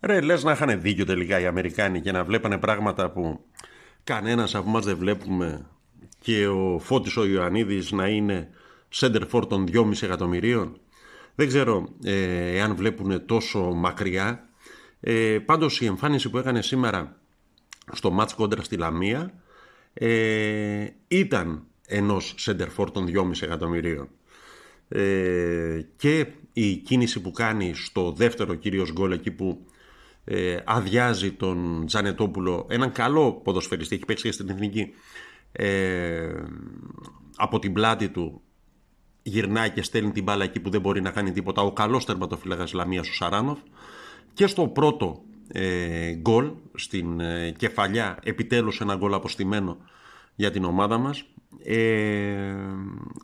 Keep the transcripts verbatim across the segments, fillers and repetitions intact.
Ρε, λες να είχαν δίκιο τελικά οι Αμερικάνοι και να βλέπανε πράγματα που κανένας από εμάς δεν βλέπουμε, και ο Φώτης ο Ιωαννίδης να είναι σέντερφορ των δυόμισι εκατομμυρίων. Δεν ξέρω ε, εάν βλέπουν τόσο μακριά. Ε, πάντως η εμφάνιση που έκανε σήμερα στο μάτς κόντρα στη Λαμία ε, ήταν ενός σέντερφορ των δυόμισι εκατομμυρίων. Ε, και η κίνηση που κάνει στο δεύτερο κύριος γκολ, εκεί που ε, αδειάζει τον Τζανετόπουλο, έναν καλό ποδοσφαιριστή, έχει παίξει και στην εθνική, ε, από την πλάτη του γυρνάει και στέλνει την μπάλα εκεί που δεν μπορεί να κάνει τίποτα ο καλός τερματοφύλακας Λαμίας, ο Σαράνοφ. Και στο πρώτο ε, γκολ, στην ε, κεφαλιά, επιτέλους ένα γκολ αποστημένο για την ομάδα μας. Ε,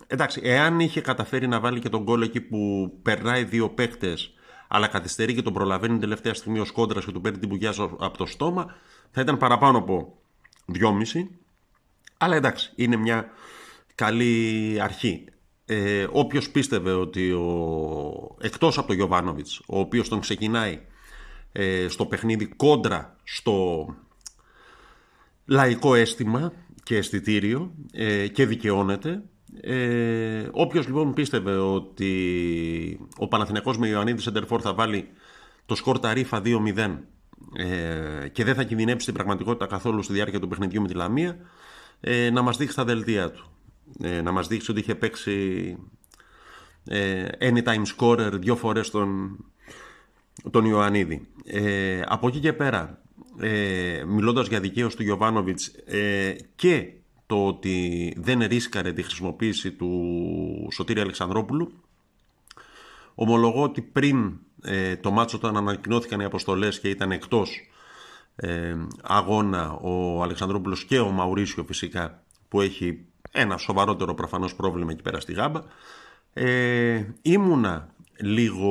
εντάξει, εάν είχε καταφέρει να βάλει και τον γκολ εκεί που περνάει δύο παίκτες, αλλά καθυστερεί και τον προλαβαίνει τελευταία στιγμή ο Σκόντρας και του παίρνει την μπουγιά από το στόμα, θα ήταν παραπάνω από δυόμιση. Αλλά εντάξει, είναι μια καλή αρχή. Ε, όποιος πίστευε ότι ο, εκτός από τον Γιοβάνοβιτς, ο οποίος τον ξεκινάει ε, στο παιχνίδι κόντρα στο λαϊκό αίσθημα και αισθητήριο ε, και δικαιώνεται, ε, όποιος λοιπόν πίστευε ότι ο Παναθηναϊκός με Ιωαννίδη σεντερφόρ θα βάλει το σκορ τα ρήφα δύο μηδέν ε, και δεν θα κινδυνέψει την πραγματικότητα καθόλου στη διάρκεια του παιχνιδιού με τη Λαμία, ε, να μας δείξει τα δελτία του, ε, να μας δείξει ότι είχε παίξει ε, anytime scorer δύο φορές τον, τον Ιωαννίδη. Ε, από εκεί και πέρα, Ε, μιλώντας για δικαίωση του Γιοβάνοβιτς ε, και το ότι δεν ρίσκαρε τη χρησιμοποίηση του Σωτήρη Αλεξανδρόπουλου, ομολογώ ότι πριν ε, το μάτσο, όταν ανακοινώθηκαν οι αποστολές και ήταν εκτός ε, αγώνα ο Αλεξανδρόπουλος και ο Μαουρίσιο φυσικά, που έχει ένα σοβαρότερο προφανώς πρόβλημα εκεί πέρα στη Γάμπα, ε, ήμουνα λίγο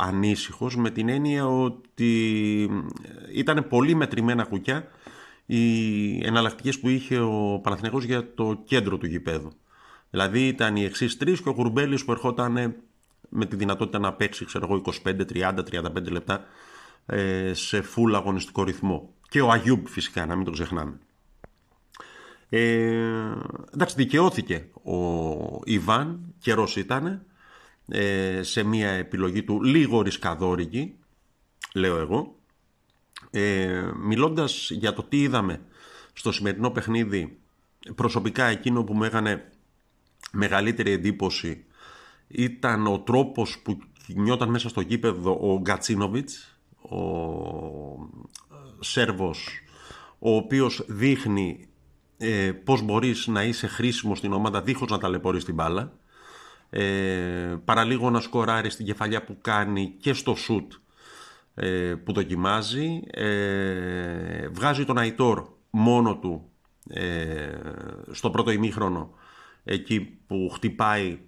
ανήσυχος, με την έννοια ότι ήταν πολύ μετρημένα κουκιά οι εναλλακτικές που είχε ο Παναθηναϊκός για το κέντρο του γηπέδου. Δηλαδή ήταν οι εξής τρεις και ο Γκουρμπέλης που ερχόταν με τη δυνατότητα να παίξει, ξέρω εγώ, είκοσι πέντε, τριάντα, τριάντα πέντε λεπτά σε φουλ αγωνιστικό ρυθμό. Και ο Αγιούμπ φυσικά, να μην το ξεχνάμε. Ε, εντάξει, δικαιώθηκε ο Ιβάν, καιρός ήτανε, σε μια επιλογή του λίγο ρισκαδόρικη, λέω εγώ. Ε, μιλώντας για το τι είδαμε στο σημερινό παιχνίδι, προσωπικά εκείνο που μου έκανε μεγαλύτερη εντύπωση ήταν ο τρόπος που νιώταν μέσα στο γήπεδο ο Γκατσίνοβιτς, ο Σέρβος, ο οποίος δείχνει ε, πώς μπορείς να είσαι χρήσιμος στην ομάδα δίχως να ταλαιπωρείς την μπάλα. Ε, παραλίγο να σκοράρει στην κεφαλιά που κάνει και στο σουτ ε, που δοκιμάζει. Ε, βγάζει τον Αϊτόρ μόνο του ε, στο πρώτο ημίχρονο, εκεί που χτυπάει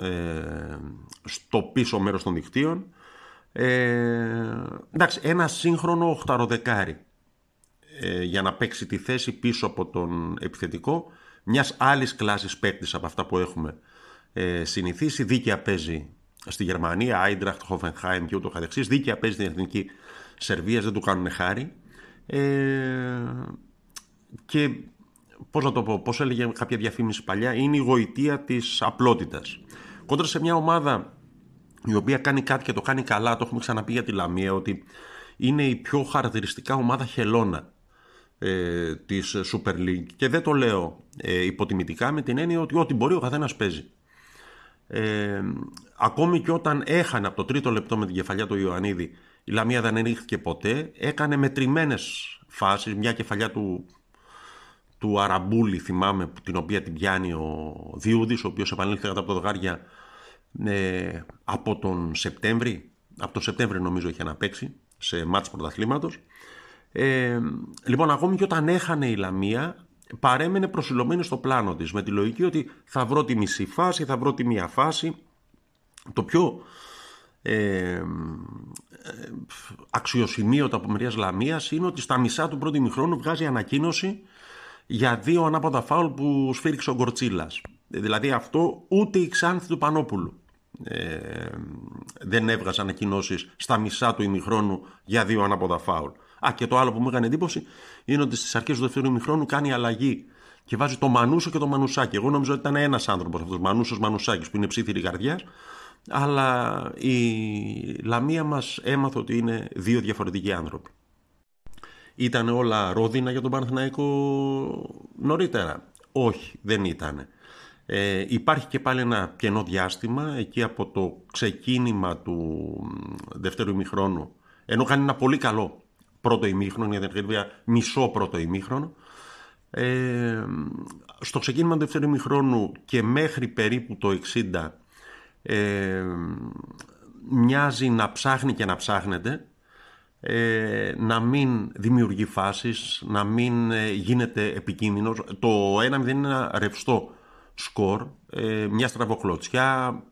ε, στο πίσω μέρος των δικτύων. Ε, εντάξει, ένα σύγχρονο οχταροδεκάρι ε, για να παίξει τη θέση πίσω από τον επιθετικό, μιας άλλης κλάσης παίκτης από αυτά που έχουμε Ε, συνηθίσει. Δίκαια παίζει στη Γερμανία, Eintracht, Hoffenheim και ούτω καθεξής. Δίκαια παίζει την εθνική Σερβία, δεν του κάνουν χάρη. Ε, και πώς να το πω, πώς έλεγε κάποια διαφήμιση παλιά, είναι η γοητεία της απλότητας. Κόντρα σε μια ομάδα η οποία κάνει κάτι και το κάνει καλά, το έχουμε ξαναπεί για τη Λαμία, ότι είναι η πιο χαρακτηριστικά ομάδα χελώνα ε, της Super League. Και δεν το λέω ε, υποτιμητικά, με την έννοια ότι ό,τι μπορεί ο καθένας παίζει. Ε, ακόμη και όταν έχανε από το τρίτο λεπτό με την κεφαλιά του Ιωαννίδη, η Λαμία δεν ενήχθηκε ποτέ, έκανε μετρημένες φάσεις, μια κεφαλιά του, του Αραμπούλη θυμάμαι, την οποία την πιάνει ο Διούδης, ο οποίος επανήλθε κατά από το Δογάρια ε, από τον Σεπτέμβρη από τον Σεπτέμβρη νομίζω είχε να παίξει σε μάτς πρωταθλήματος. ε, λοιπόν, ακόμη και όταν έχανε η Λαμία, παρέμενε προσιλωμένη στο πλάνο της, με τη λογική ότι θα βρω τη μισή φάση, θα βρω τη μία φάση. Το πιο ε, αξιοσημείωτο από μεριάς Λαμίας είναι ότι στα μισά του πρώτου ημιχρόνου βγάζει ανακοίνωση για δύο ανάποδα φάουλ που σφύριξε ο Γκορτσίλας. Δηλαδή αυτό ούτε η Ξάνθη του Πανόπουλου ε, δεν έβγαζε ανακοινώσεις στα μισά του ημιχρόνου για δύο ανάποδα φάουλ. Α, και το άλλο που μου έκανε εντύπωση είναι ότι στις αρχές του δεύτερου ημιχρόνου κάνει αλλαγή και βάζει το Μανούσο και το Μανουσάκη. Εγώ νόμιζα ότι ήταν ένας άνθρωπος αυτός, Μανούσος Μανουσάκης, που είναι ψήθυρη καρδιάς, αλλά η Λαμία μας έμαθε ότι είναι δύο διαφορετικοί άνθρωποι. Ήταν όλα ρόδινα για τον Παναθηναϊκό νωρίτερα? Όχι, δεν ήταν. Ε, υπάρχει και πάλι ένα κενό διάστημα εκεί από το ξεκίνημα του δεύτερου ημιχρόνου, ενώ κάνει ένα πολύ καλό πρώτο ημίχρονο, για την μισό πρώτο ημίχρονο. Ε, στο ξεκίνημα του δεύτερου ημιχρόνου και μέχρι περίπου το εξήντα ε, μοιάζει να ψάχνει και να ψάχνεται, Ε, να μην δημιουργεί φάσεις, να μην ε, γίνεται επικίνδυνος. Το ένα μηδέν είναι ένα ρευστό σκορ, ε, μια στραβοκλωτσιά,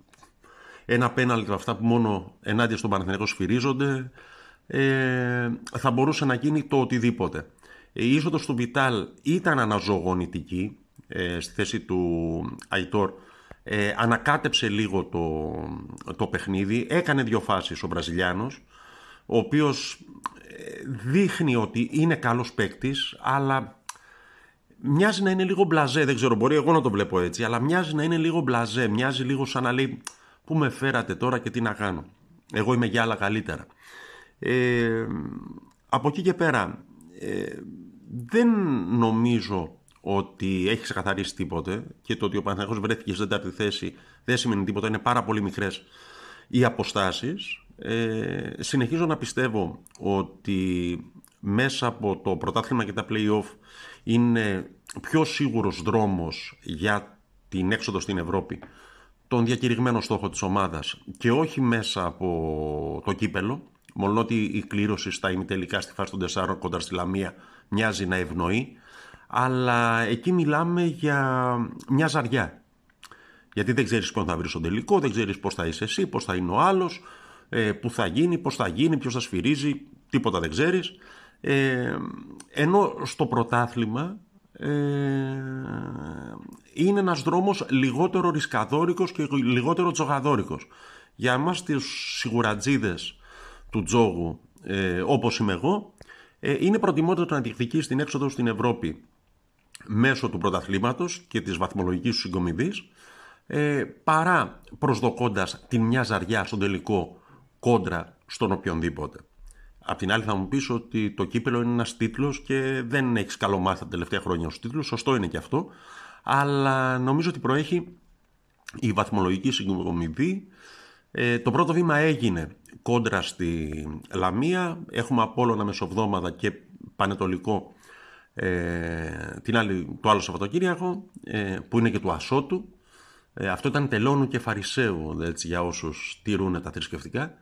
ένα πέναλτι, αυτά που μόνο ενάντια στον Παναθηναϊκό σφυρίζονται. Ε, θα μπορούσε να γίνει το οτιδήποτε. Η είσοδος του Βιτάλ ήταν αναζωογονητική, ε, στη θέση του Αϊτόρ. Ε, ανακάτεψε λίγο το, το παιχνίδι, έκανε δύο φάσεις ο Βραζιλιάνος, ο οποίος δείχνει ότι είναι καλός παίκτης, αλλά μοιάζει να είναι λίγο μπλαζέ, δεν ξέρω, μπορεί εγώ να το βλέπω έτσι, αλλά μοιάζει να είναι λίγο μπλαζέ, μοιάζει λίγο σαν να λέει «Πού με φέρατε τώρα και τι να κάνω, εγώ είμαι για άλλα καλύτερα». Ε, από εκεί και πέρα ε, δεν νομίζω ότι έχει ξεκαθαρίσει τίποτε, και το ότι ο Παναθηναϊκός βρέθηκε στην τέταρτη θέση δεν σημαίνει τίποτα, είναι πάρα πολύ μικρές οι αποστάσεις. Ε, συνεχίζω να πιστεύω ότι μέσα από το πρωτάθλημα και τα play-off είναι πιο σίγουρος δρόμος για την έξοδο στην Ευρώπη τον διακηρυγμένο στόχο της ομάδας, και όχι μέσα από το κύπελο, μολονότι η κλήρωση στα ημιτελικά στη φάση των τεσσάρων κοντά στη Λαμία μοιάζει να ευνοεί, αλλά εκεί μιλάμε για μια ζαριά, γιατί δεν ξέρεις ποιον θα βρεις στον τελικό, δεν ξέρεις πώς θα είσαι εσύ, πώς θα είναι ο άλλος, που θα γίνει, πώς θα γίνει, ποιος θα σφυρίζει, τίποτα δεν ξέρεις. Ε, ενώ στο πρωτάθλημα ε, είναι ένας δρόμος λιγότερο ρισκαδόρικος και λιγότερο τζογαδόρικος. Για εμάς τις σιγουρατζίδες του τζόγου, ε, όπως είμαι εγώ, ε, είναι προτιμότερο να διεκδικείς την έξοδο στην Ευρώπη μέσω του πρωταθλήματος και της βαθμολογικής σου συγκομιδής, ε, παρά προσδοκώντας την μια ζαριά στον τελικό κόντρα στον οποιονδήποτε. Απ' την άλλη θα μου πεις ότι το κύπελλο είναι ένας τίτλος και δεν έχεις καλομάθει τα τελευταία χρόνια ως τίτλος, σωστό είναι και αυτό, αλλά νομίζω ότι προέχει η βαθμολογική συγκομιδή. Ε, το πρώτο βήμα έγινε κόντρα στη Λαμία, έχουμε Απόλλωνα μεσοβδόμαδα και Πανετολικό ε, την άλλη, το άλλο Σαββατοκύριακο, ε, που είναι και του Ασώτου. Ε, αυτό ήταν τελώνου και Φαρισαίου, έτσι, για όσους τηρούν τα θρησκευτικά.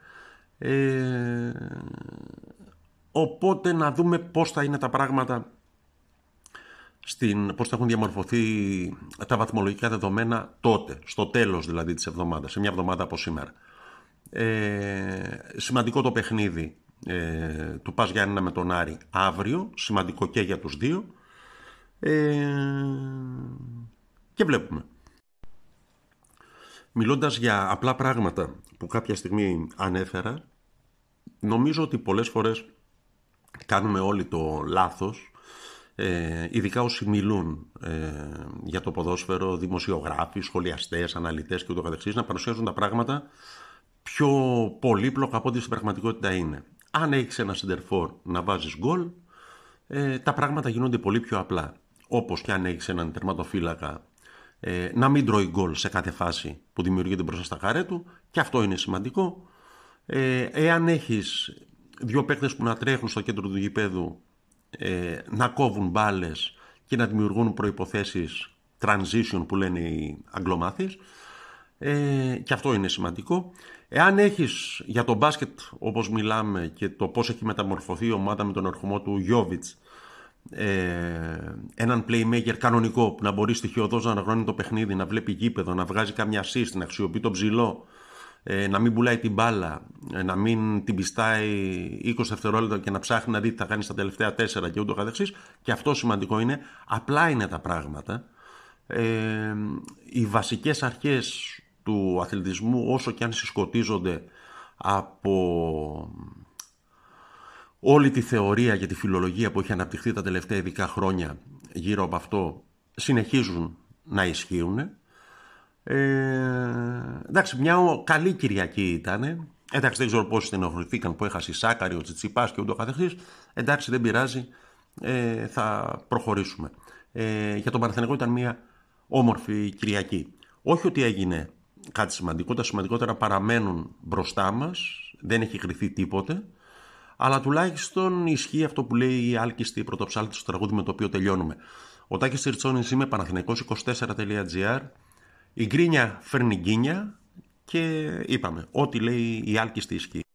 Ε, οπότε να δούμε πώς θα είναι τα πράγματα, στην, πώς θα έχουν διαμορφωθεί τα βαθμολογικά δεδομένα τότε, στο τέλος δηλαδή της εβδομάδας, σε μια εβδομάδα από σήμερα. Ε, σημαντικό το παιχνίδι ε, του Πας Γιάννηνα με τον Άρη αύριο, σημαντικό και για τους δύο. Ε, και βλέπουμε. Μιλώντας για απλά πράγματα που κάποια στιγμή ανέφερα, νομίζω ότι πολλές φορές κάνουμε όλοι το λάθος, ε, ειδικά όσοι μιλούν ε, για το ποδόσφαιρο, δημοσιογράφοι, σχολιαστές, αναλυτές και ούτω καθεξής, να παρουσιάζουν τα πράγματα πιο πολύπλοκα από ό,τι στην πραγματικότητα είναι. Αν έχεις ένα σεντερφόρ να βάζεις γκολ, ε, τα πράγματα γίνονται πολύ πιο απλά. Όπως και αν έχεις έναν τερματοφύλακα Ε, να μην τρώει γκολ σε κάθε φάση που δημιουργείται μπροστά στα καρέ του, και αυτό είναι σημαντικό. Ε, εάν έχεις δύο παίκτες που να τρέχουν στο κέντρο του γηπέδου, ε, να κόβουν μπάλες και να δημιουργούν προϋποθέσεις transition που λένε οι αγγλομάθεις, ε, και αυτό είναι σημαντικό. Εάν έχεις για το μπάσκετ, όπως μιλάμε, και το πώς έχει μεταμορφωθεί η ομάδα με τον ερχομό του Jović, Ε, έναν playmaker κανονικό που να μπορεί στοιχειωδώς να αναγνωρίζει το παιχνίδι, να βλέπει γήπεδο, να βγάζει κάμια assist, να αξιοποιεί τον ψηλό, ε, να μην πουλάει την μπάλα, ε, να μην την πιστάει είκοσι δευτερόλεπτα και να ψάχνει να δει τι θα κάνει στα τελευταία τέσσερα και ούτω καθεξής. Και αυτό σημαντικό είναι. Απλά είναι τα πράγματα. Ε, οι βασικές αρχές του αθλητισμού, όσο και αν συσκοτίζονται από όλη τη θεωρία και τη φιλολογία που έχει αναπτυχθεί τα τελευταία ειδικά χρόνια γύρω από αυτό, συνεχίζουν να ισχύουν. Ε, εντάξει, μια καλή Κυριακή ήταν. Εντάξει, δεν ξέρω πώς στενοχωρηθήκαν που έχασε η Σάκαρη, ο Τσιτσιπάς και ούτω καθεξής. Εντάξει, δεν πειράζει, ε, θα προχωρήσουμε. Ε, για τον Παναθηναϊκό ήταν μια όμορφη Κυριακή. Όχι ότι έγινε κάτι σημαντικό, τα σημαντικότερα παραμένουν μπροστά μας, δεν έχει κρυφθεί τίποτε, αλλά τουλάχιστον ισχύει αυτό που λέει η άλκιστη πρωτοψάλτη στο τραγούδι με το οποίο τελειώνουμε. Ο Τάκης Ρτσόνης, είμαι Παναθηναϊκός, είκοσι τέσσερα τελεία τζι άρ, η γκρίνια φέρνει γκίνια και είπαμε, ό,τι λέει η άλκιστη ισχύει.